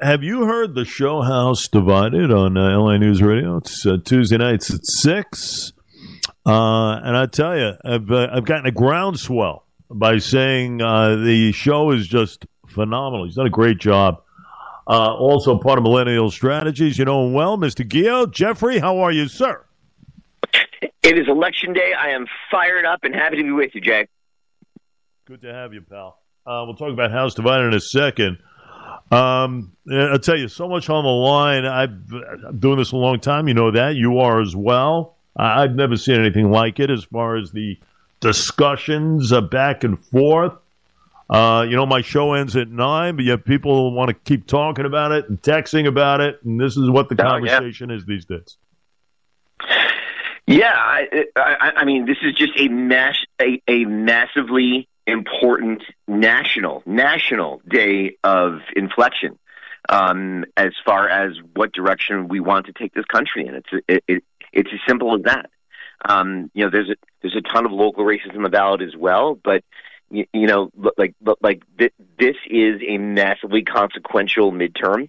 Have you heard the show House Divided on LA News Radio? It's Tuesday nights at 6. And I tell you, I've gotten a groundswell by saying the show is just phenomenal. He's done a great job. Also part of Millennial Strategies. You know him well, Mr. Geo. Jeffrey, how are you, sir? It is election day. I am fired up and happy to be with you, Jay. Good to have you, pal. We'll talk about House Divided in a second. I'll tell you, so much on the line. I'm doing this a long time. You know that. You are as well. I've never seen anything like it as far as the discussions back and forth. You know, my show ends at 9, but yet people want to keep talking about it and texting about it, and this is what the conversation is these days. Yeah, I mean, this is just a massively important national day of inflection as far as what direction we want to take this country in. It's as simple as that. You know, there's a ton of local racism on the ballot as well, but you know, this is a massively consequential midterm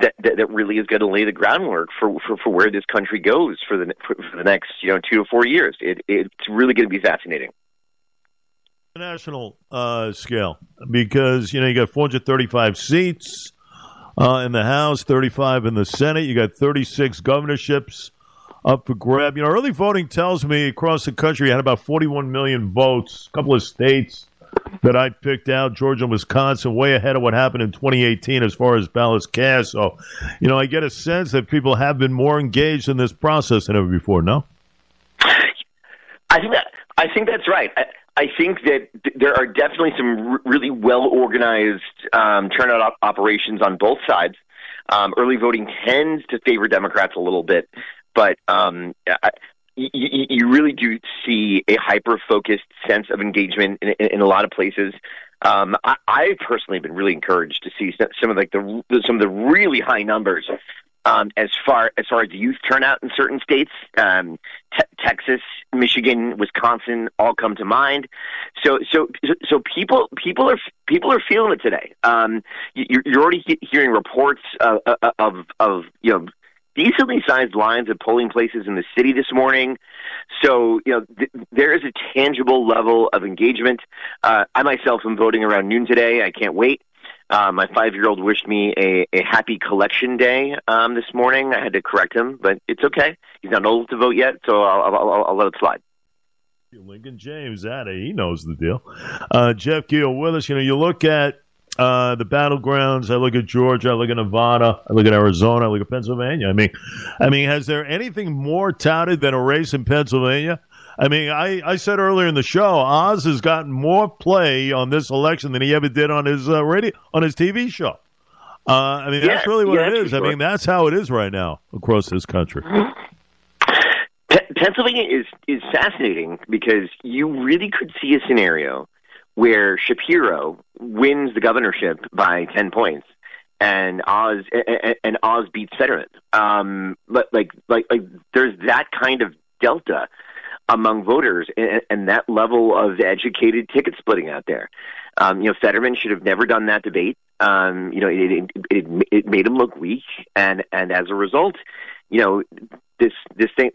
that really is going to lay the groundwork for where this country goes for the next 2 to 4 years. It's really going to be fascinating. National scale, because you got 435 seats in the House, 35 in the Senate. You got 36 governorships up for grab. You know, early voting tells me across the country you had about 41 million votes. A couple of states that I picked out, Georgia and Wisconsin, way ahead of what happened in 2018 as far as ballots cast. So, I get a sense that people have been more engaged in this process than ever before, no? I think that's right. I think that there are definitely some really well-organized turnout operations on both sides. Early voting tends to favor Democrats a little bit, but you really do see a hyper-focused sense of engagement in a lot of places. I've personally been really encouraged to see some of the really high numbers as far as youth turnout in certain states. Texas, Michigan, Wisconsin all come to mind. So people are feeling it today. You're already hearing reports of decently sized lines at polling places in the city this morning. So, there is a tangible level of engagement. I myself am voting around noon today. I can't wait. My 5-year-old wished me a happy collection day this morning. I had to correct him, but it's okay. He's not old to vote yet, so I'll let it slide. Lincoln James, he knows the deal. Jeff Gill with us. You look at the battlegrounds. I look at Georgia. I look at Nevada. I look at Arizona. I look at Pennsylvania. I mean, has there anything more touted than a race in Pennsylvania? I mean, I said earlier in the show, Oz has gotten more play on this election than he ever did on his TV show. That's really what it is. Sure. I mean, that's how it is right now across this country. Pennsylvania is fascinating because you really could see a scenario where Shapiro wins the governorship by 10 points. And Oz beats Fetterman. But there's that kind of delta among voters and that level of educated ticket splitting out there. Fetterman should have never done that debate. It made him look weak. And as a result, this thing,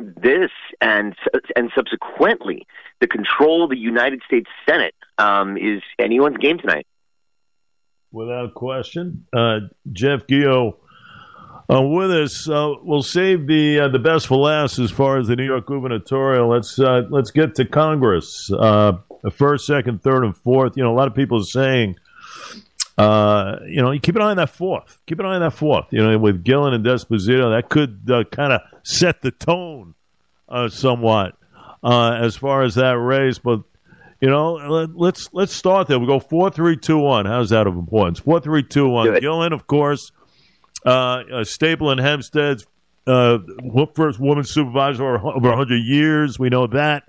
and subsequently the control of the United States Senate is anyone's game tonight. Without question. Jeff Geo with us. We'll save the best for last as far as the New York gubernatorial. Let's get to Congress. First, second, third, and fourth. A lot of people are saying, you keep an eye on that fourth. Keep an eye on that fourth. With Gillen and D'Esposito, that could kind of set the tone somewhat as far as that race. But let's start there. We go 4-3-2-1. How's that of importance? 4-3-2-1. Gillen, of course. A staple in Hempstead's first woman supervisor over 100 years. We know that.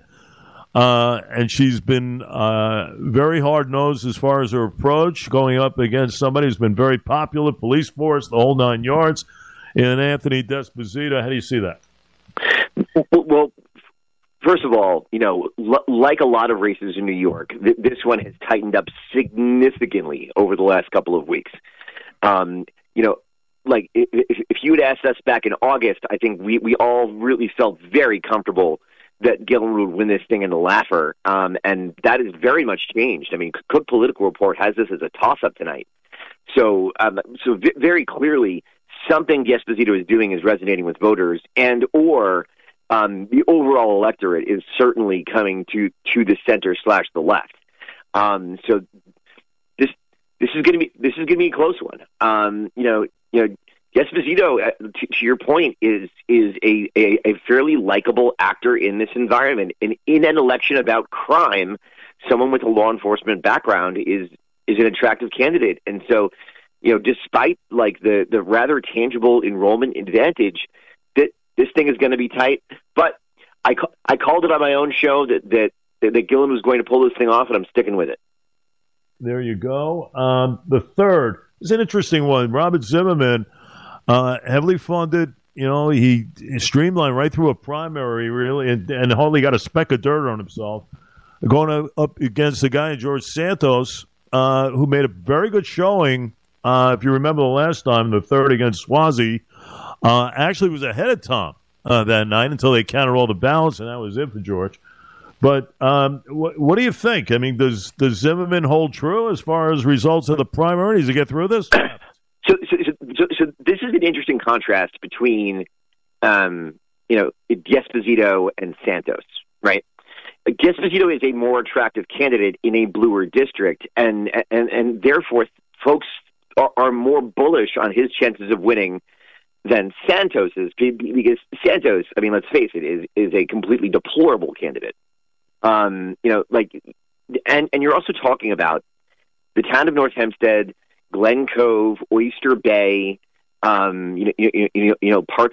And she's been very hard-nosed as far as her approach, going up against somebody who's been very popular, police force, the whole nine yards. And Anthony D'Esposito, how do you see that? Well, first of all, like a lot of races in New York, this one has tightened up significantly over the last couple of weeks. like, if you had asked us back in August, I think we all really felt very comfortable that Gillen would win this thing in the Laffer, and that has very much changed. I mean, Cook Political Report has this as a toss-up tonight. So very clearly, something D'Esposito is doing is resonating with voters, and or the overall electorate is certainly coming to the center / the left. So this is gonna be a close one. You know, D'Esposito, to your point, is a fairly likable actor in this environment, and in an election about crime, someone with a law enforcement background is an attractive candidate. And so, you know, despite like the rather tangible enrollment advantage, that this thing is going to be tight. But I called it on my own show that Gillen was going to pull this thing off, and I'm sticking with it. There you go. The third is an interesting one. Robert Zimmerman, heavily funded. You know, he streamlined right through a primary, really, and hardly got a speck of dirt on himself. Going up against the guy, George Santos, who made a very good showing, if you remember the last time, the third against Swazi, actually was ahead of Tom that night until they counted all the ballots, and that was it for George. But what do you think? I mean, does Zimmerman hold true as far as results of the primary? Does he get through this? So this is an interesting contrast between, D'Esposito and Santos, right? D'Esposito is a more attractive candidate in a bluer district, and therefore folks are more bullish on his chances of winning than Santos's, because Santos, I mean, let's face it, is a completely deplorable candidate. And you're also talking about the town of North Hempstead, Glen Cove, Oyster Bay, parts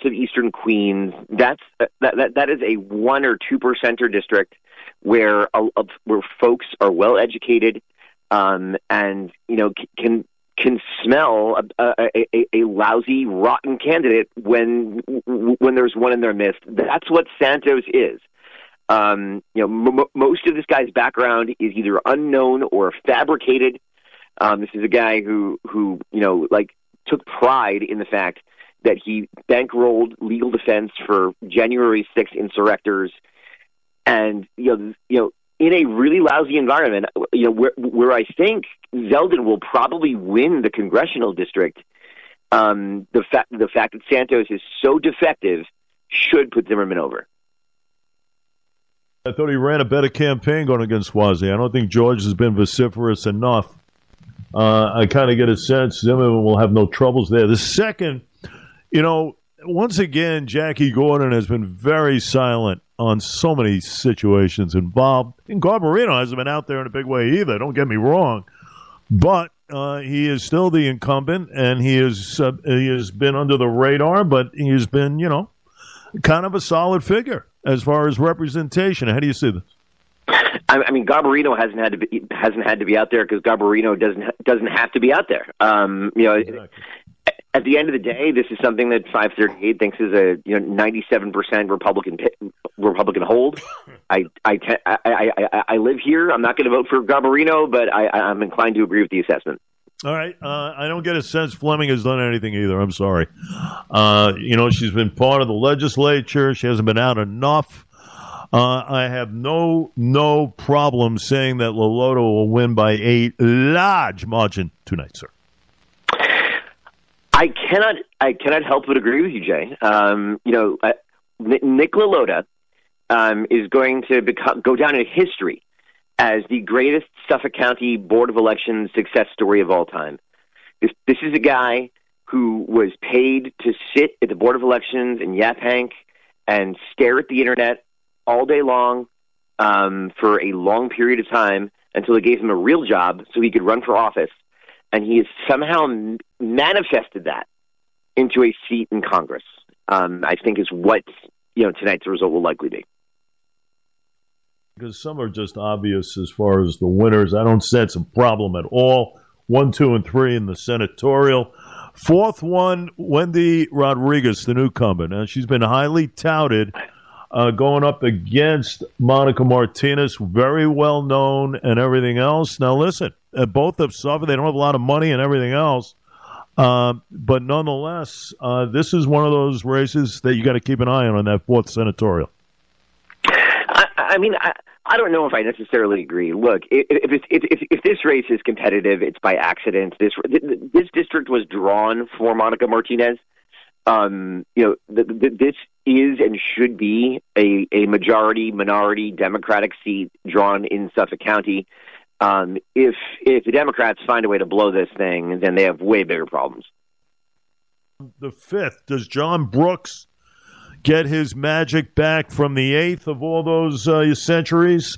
of eastern Queens. That is a 1 or 2% district where folks are well educated, and can smell a lousy, rotten candidate when there's one in their midst. That's what Santos is. Most of this guy's background is either unknown or fabricated. This is a guy who took pride in the fact that he bankrolled legal defense for January 6th insurrectors, and in a really lousy environment, where I think Zeldin will probably win the congressional district. The fact that Santos is so defective should put Zimmerman over. I thought he ran a better campaign going against Swazi. I don't think George has been vociferous enough. I kind of get a sense Zimmerman will have no troubles there. The second, once again, Jackie Gordon has been very silent on so many situations involved. And Garbarino hasn't been out there in a big way either, don't get me wrong. But he is still the incumbent, and he has been under the radar, but he has been, kind of a solid figure as far as representation. How do you see this? I mean, Garbarino hasn't had to be out there because Garbarino doesn't have to be out there. Exactly. At the end of the day, this is something that 538 thinks is a 97% Republican hold. I live here. I'm not going to vote for Garbarino, but I'm inclined to agree with the assessment. All right. I don't get a sense Fleming has done anything either. I'm sorry. She's been part of the legislature. She hasn't been out enough. I have no problem saying that LaLota will win by a large margin tonight, sir. I cannot help but agree with you, Jay. Nick LaLota is going to go down in history as the greatest Suffolk County Board of Elections success story of all time. This is a guy who was paid to sit at the Board of Elections in Yap Hank and stare at the internet all day long for a long period of time until they gave him a real job so he could run for office. And he has somehow manifested that into a seat in Congress, I think is what tonight's result will likely be. Because some are just obvious as far as the winners. I don't sense a problem at all. 1, 2, and 3 in the senatorial. Fourth one, Wendy Rodriguez, the newcomer. Now, she's been highly touted going up against Monica Martinez, very well known and everything else. Now, listen, both have suffered. They don't have a lot of money and everything else. But nonetheless, this is one of those races that you got to keep an eye on that fourth senatorial. I mean, I don't know if I necessarily agree. Look, if this race is competitive, it's by accident. This district was drawn for Monica Martinez. This is and should be a majority-minority Democratic seat drawn in Suffolk County. If the Democrats find a way to blow this thing, then they have way bigger problems. The 5th, does John Brooks get his magic back from the 8th of all those centuries?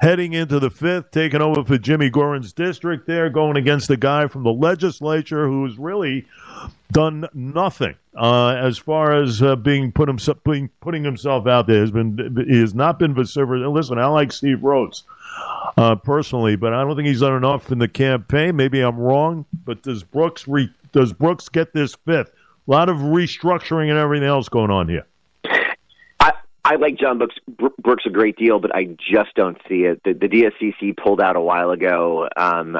Heading into the 5th, taking over for Jimmy Goren's district there, going against the guy from the legislature who's really done nothing as far as putting himself out there. He has not been vociferous. Listen, I like Steve Rhodes personally, but I don't think he's done enough in the campaign. Maybe I'm wrong, but does Brooks get this 5th? A lot of restructuring and everything else going on here. I like John Brooks a great deal, but I just don't see it. The DSCC pulled out a while ago. I'm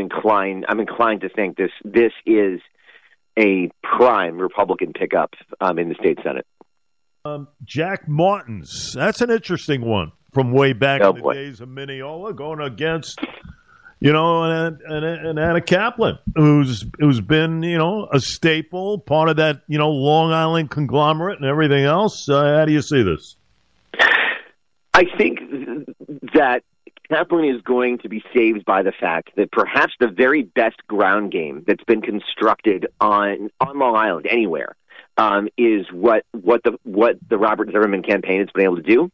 inclined to think this is a prime Republican pickup in the state Senate. Jack Martins, that's an interesting one from way back in the days of Mineola, going against and Anna Kaplan, who's been a staple, part of that Long Island conglomerate and everything else. How do you see this? I think that Kaplan is going to be saved by the fact that perhaps the very best ground game that's been constructed on Long Island anywhere is what the Robert Zimmerman campaign has been able to do.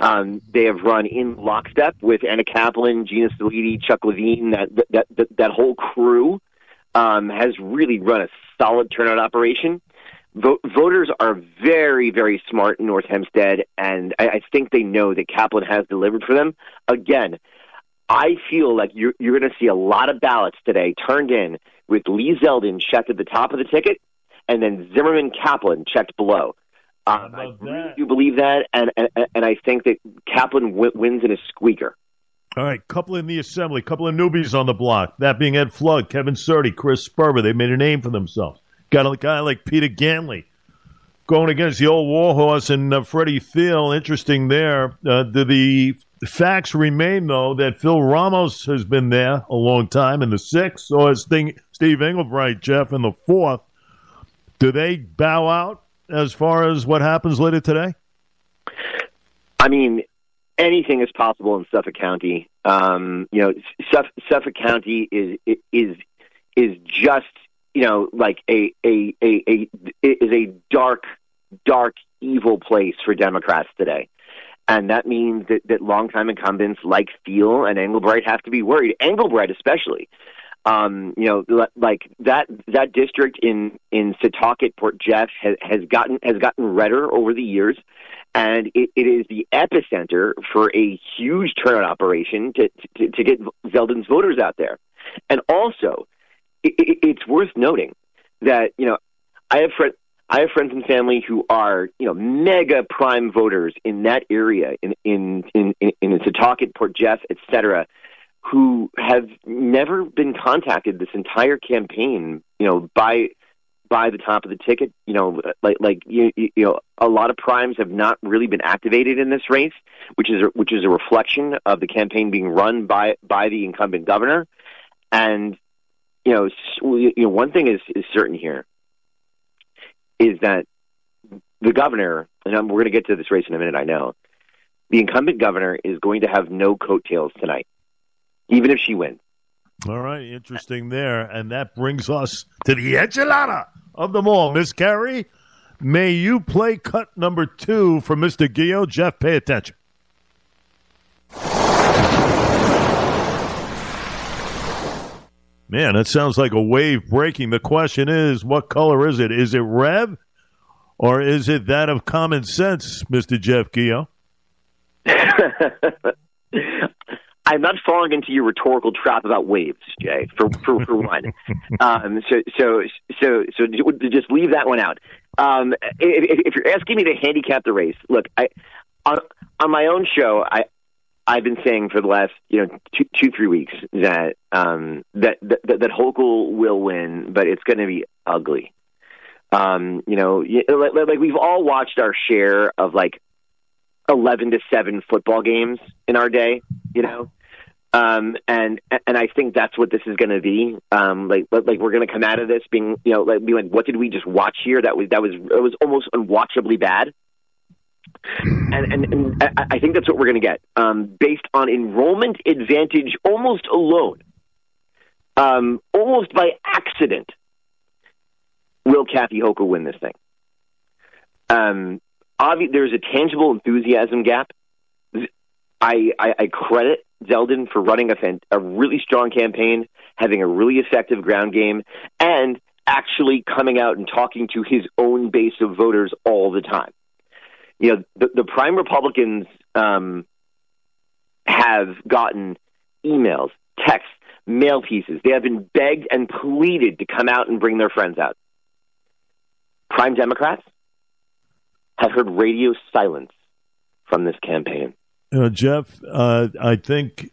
They have run in lockstep with Anna Kaplan, Gina Saliti, Chuck Levine. That whole crew has really run a solid turnout operation. Voters are very, very smart in North Hempstead, and I think they know that Kaplan has delivered for them. Again, I feel like you're going to see a lot of ballots today turned in with Lee Zeldin checked at the top of the ticket, and then Zimmerman Kaplan checked below. I really do believe that, and I think that Kaplan wins in a squeaker. All right, couple in the assembly, couple of newbies on the block, that being Ed Flood, Kevin Surtee, Chris Sperber. They made a name for themselves. Got a guy like Peter Ganley going against the old war horse and Freddie Thiele. Interesting there. The facts remain, though, that Phil Ramos has been there a long time in the 6th, so has Steve Englebright, Jeff, in the 4th. Do they bow out as far as what happens later today? I mean, anything is possible in Suffolk County. Suffolk County is just like a dark evil place for Democrats today, and that means that longtime incumbents like Thiele and Englebright have to be worried. Englebright especially. That district in Setauket, Port Jeff has gotten redder over the years, and it is the epicenter for a huge turnout operation to get Zeldin's voters out there. And also, it's worth noting that I have friends and family who are mega prime voters in that area in Setauket, Port Jeff, etc., who have never been contacted this entire campaign, by the top of the ticket, a lot of primes have not really been activated in this race, which is a reflection of the campaign being run by the incumbent governor. And one thing is certain here is that the governor, and we're going to get to this race in a minute, I know, the incumbent governor is going to have no coattails tonight, even if she wins. All right, interesting there. And that brings us to the enchilada of them all. Miss Carey, may you play cut number 2 for Mr. Geo. Jeff, pay attention. Man, that sounds like a wave breaking. The question is, what color is it? Is it red, or is it that of common sense, Mr. Jeff Geo? I'm not falling into your rhetorical trap about waves, Jay. For one, so just leave that one out. If you're asking me to handicap the race, look, on my own show, I I've been saying for the last, two, 3 weeks that that Hochul will win, but it's going to be ugly. Like we've all watched our share of like 11-7 football games in our day, and I think that's what this is going to be. Like we're going to come out of this being, what did we just watch here? It was almost unwatchably bad. And I think that's what we're going to get, based on enrollment advantage almost alone, almost by accident. Will Kathy Hochul win this thing? There's a tangible enthusiasm gap. I credit Zeldin for running a really strong campaign, having a really effective ground game, and actually coming out and talking to his own base of voters all the time. The prime Republicans have gotten emails, texts, mail pieces. They have been begged and pleaded to come out and bring their friends out. Prime Democrats have heard radio silence from this campaign. Jeff, I think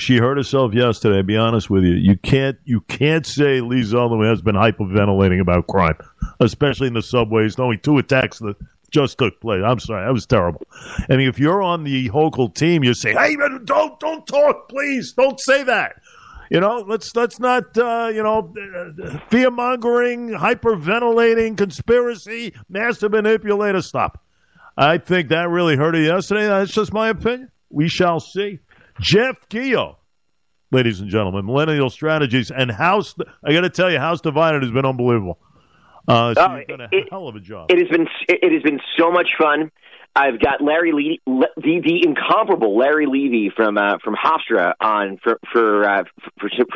she hurt herself yesterday. I'll be honest with you. You can't say Lee Zeldin has been hyperventilating about crime, especially in the subways, knowing two attacks that just took place. I'm sorry, that was terrible. I mean, if you're on the Hochul team, you say, "Hey, don't talk, please. Don't say that." Let's not, fear-mongering, hyperventilating, conspiracy, master manipulator, stop. I think that really hurt her yesterday. That's just my opinion. We shall see. Jeff Keogh, ladies and gentlemen, Millennial Strategies, and House, I got to tell you, House Divided has been unbelievable. She's done a hell of a job. It has been so much fun. I've got the incomparable Larry Levy from Hofstra on for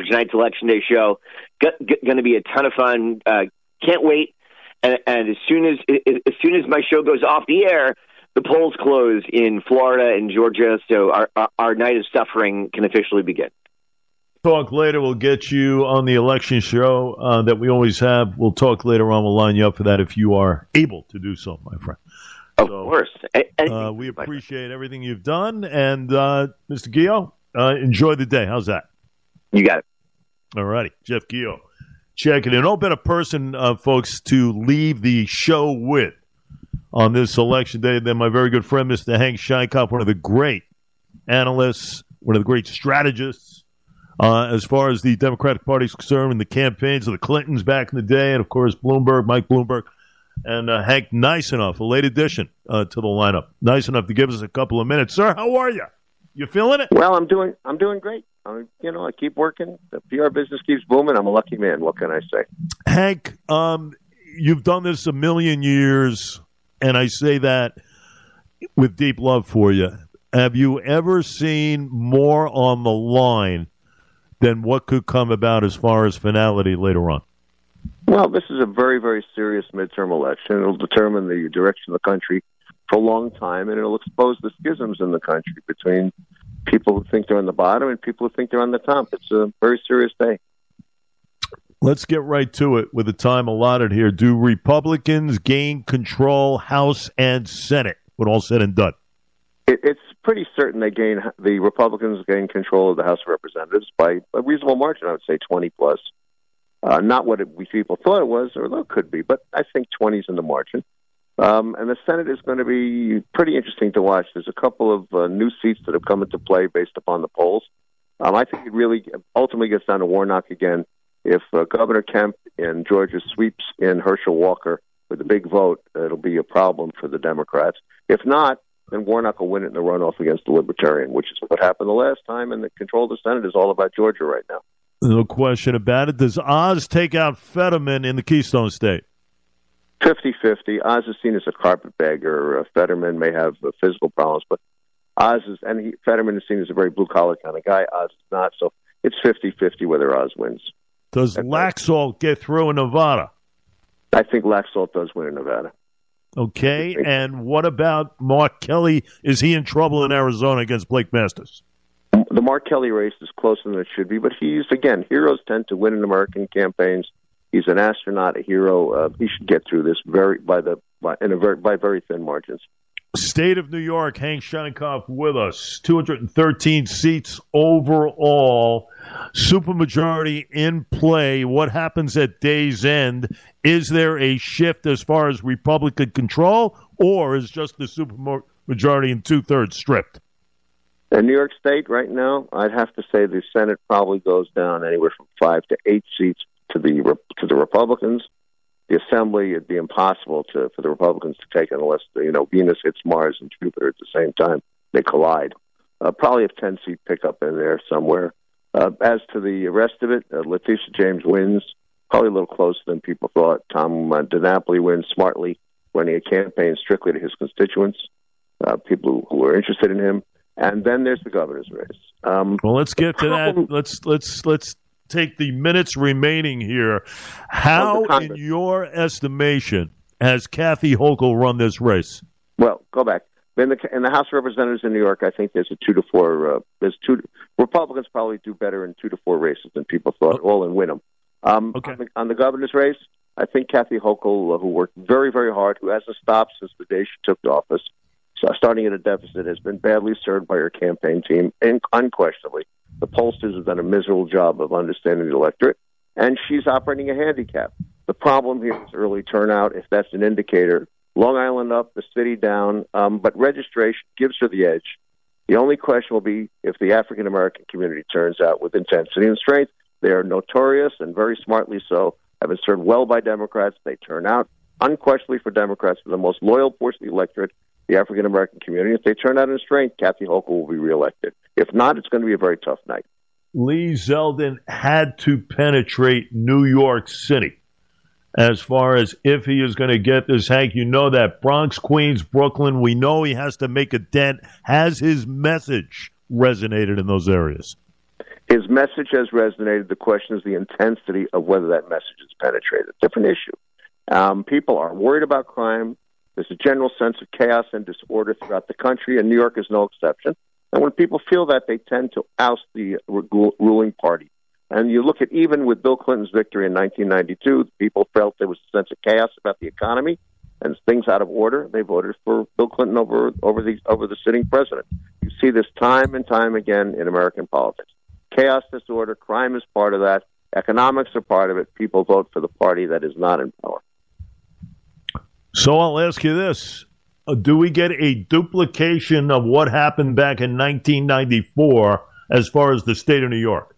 tonight's Election Day show. Going to be a ton of fun. Can't wait. And as soon as my show goes off the air, the polls close in Florida and Georgia, so our night of suffering can officially begin. Talk later. We'll get you on the election show that we always have. We'll talk later on. We'll line you up for that if you are able to do so, my friend. Of course. We appreciate everything you've done. And, Mr. Keogh, enjoy the day. How's that? You got it. All righty. Jeff Keogh. Check it in. No better person, folks, to leave the show with on this election day than my very good friend, Mr. Hank Sheinkopf, one of the great analysts, one of the great strategists as far as the Democratic Party is concerned, in the campaigns of the Clintons back in the day, and, of course, Bloomberg, Mike Bloomberg. And Hank, nice enough, a late addition to the lineup. Nice enough to give us a couple of minutes, sir. How are you? You feeling it? Well, I'm doing great. I keep working. The PR business keeps booming. I'm a lucky man. What can I say? Hank, you've done this a million years, and I say that with deep love for you. Have you ever seen more on the line than what could come about as far as finality later on? Well, this is a very, very serious midterm election. It'll determine the direction of the country for a long time, and it'll expose the schisms in the country between people who think they're on the bottom and people who think they're on the top. It's a very serious day. Let's get right to it with the time allotted here. Do Republicans gain control, House and Senate, when all said and done? It's pretty certain the Republicans gain control of the House of Representatives by a reasonable margin. I would say 20-plus. Not what people thought it was, or it could be, but I think 20's in the margin. And the Senate is going to be pretty interesting to watch. There's a couple of new seats that have come into play based upon the polls. I think it really ultimately gets down to Warnock again. If Governor Kemp in Georgia sweeps in Herschel Walker with a big vote, it'll be a problem for the Democrats. If not, then Warnock will win it in the runoff against the Libertarian, which is what happened the last time, and the control of the Senate is all about Georgia right now. No question about it. Does Oz take out Fetterman in the Keystone State? 50-50. Oz is seen as a carpetbagger. Fetterman may have physical problems, but Fetterman is seen as a very blue-collar kind of guy. Oz is not, so it's 50-50 whether Oz wins. Does Laxalt get through in Nevada? I think Laxalt does win in Nevada. Okay, and what about Mark Kelly? Is he in trouble in Arizona against Blake Masters? The Mark Kelly race is closer than it should be, but he's, again, heroes tend to win in American campaigns. He's an astronaut, a hero. He should get through this very by very thin margins. State of New York, Hank Sheinkopf with us. 213 seats overall. Supermajority in play. What happens at day's end? Is there a shift as far as Republican control, or is just the supermajority and two-thirds stripped? In New York State right now, I'd have to say the Senate probably goes down anywhere from 5 to 8 seats to the Republicans. The Assembly, it'd be impossible for the Republicans to take unless, Venus hits Mars and Jupiter at the same time. They collide. Probably a 10-seat pickup in there somewhere. As to the rest of it, Letitia James wins, probably a little closer than people thought. Tom DiNapoli wins smartly, running a campaign strictly to his constituents, people who are interested in him. And then there's the governor's race. Well, let's get to that. Let's take the minutes remaining here. How, in your estimation, has Kathy Hochul run this race? Well, go back. In the House of Representatives in New York, I think there's a 2 to 4. Republicans probably do better in 2 to 4 races than people thought, all and win them. Okay. On the governor's race, I think Kathy Hochul, who worked very, very hard, who hasn't stopped since the day she took office, starting at a deficit, has been badly served by her campaign team, unquestionably. The pollsters have done a miserable job of understanding the electorate, and she's operating a handicap. The problem here is early turnout, if that's an indicator. Long Island up, the city down, but registration gives her the edge. The only question will be if the African-American community turns out with intensity and strength. They are notorious, and very smartly so, have been served well by Democrats. They turn out unquestionably for Democrats, for the most loyal portion of the electorate, the African-American community. If they turn out in strength, Kathy Hochul will be reelected. If not, it's going to be a very tough night. Lee Zeldin had to penetrate New York City as far as if he is going to get this. Hank, you know that. Bronx, Queens, Brooklyn, we know he has to make a dent. Has his message resonated in those areas? His message has resonated. The question is the intensity of whether that message is penetrated. Different issue. People are worried about crime. There's a general sense of chaos and disorder throughout the country, and New York is no exception. And when people feel that, they tend to oust the ruling party. And you look at, even with Bill Clinton's victory in 1992, people felt there was a sense of chaos about the economy and things out of order. They voted for Bill Clinton over the sitting president. You see this time and time again in American politics. Chaos, disorder, crime is part of that. Economics are part of it. People vote for the party that is not in power. So I'll ask you this. Do we get a duplication of what happened back in 1994 as far as the state of New York?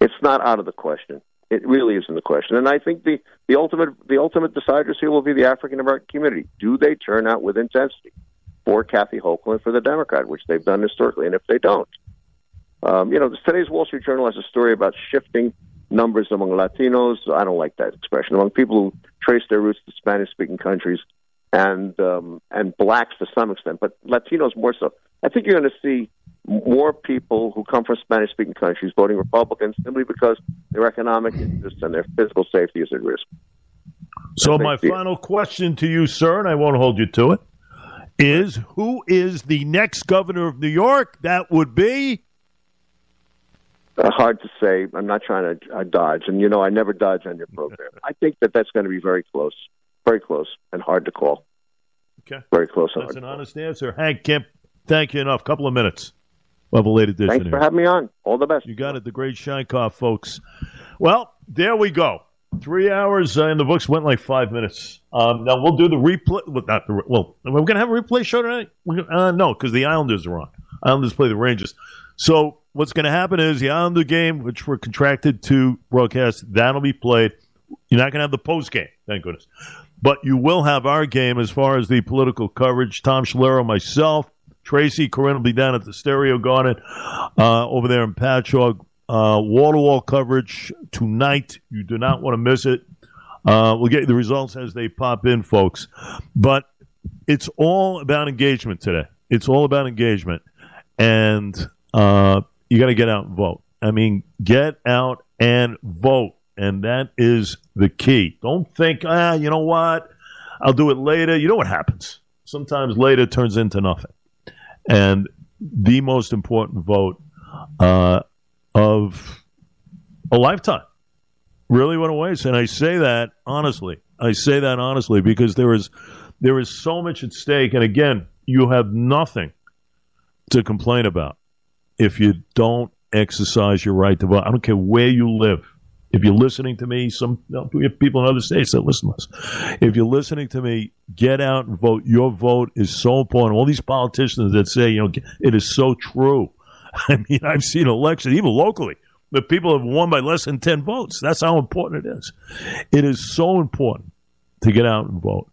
It's not out of the question. It really isn't the question. And I think the ultimate deciders here will be the African-American community. Do they turn out with intensity for Kathy Hochul and for the Democrat, which they've done historically? And if they don't, today's Wall Street Journal has a story about shifting numbers among Latinos. I don't like that expression. Among people who trace their roots to Spanish-speaking countries, and blacks to some extent, but Latinos more so. I think you're going to see more people who come from Spanish-speaking countries voting Republican simply because their economic interests and their physical safety is at risk. So my final question to you, sir, and I won't hold you to it, is who is the next governor of New York? That would be... hard to say. I'm not trying to dodge. And, I never dodge on your program. I think that's going to be very close. Very close and hard to call. Okay. Very close. That's an honest answer. Hank, can't thank you enough. Couple of minutes. We'll have a late edition. Thanks for having me on. All the best. You got it. The great Sheinkopf, folks. Well, there we go. 3 hours in the books, went like 5 minutes. Now we'll do the replay. We're going to have a replay show tonight? No, because the Islanders are on. Islanders play the Rangers. So what's going to happen is the Islander game, which we're contracted to broadcast, that'll be played. You're not going to have the post game, thank goodness. But you will have our game as far as the political coverage. Tom Schlero, myself, Tracy, Corinne will be down at the Stereo Garden over there in Patchogue. Wall-to-wall coverage tonight. You do not want to miss it. We'll get you the results as they pop in, folks. But it's all about engagement today. It's all about engagement. And you got to get out and vote. I mean, get out and vote. And that is the key. Don't think, you know what, I'll do it later. You know what happens. Sometimes later turns into nothing. And the most important vote of a lifetime really went away. And I say that honestly. Because there is There is so much at stake. And again, you have nothing to complain about if you don't exercise your right to vote. I don't care where you live. If you're listening to me, we have people in other states that listen to us. If you're listening to me, get out and vote. Your vote is so important. All these politicians that say, it is so true. I mean, I've seen elections, even locally, but people have won by less than 10 votes. That's how important it is. It is so important to get out and vote.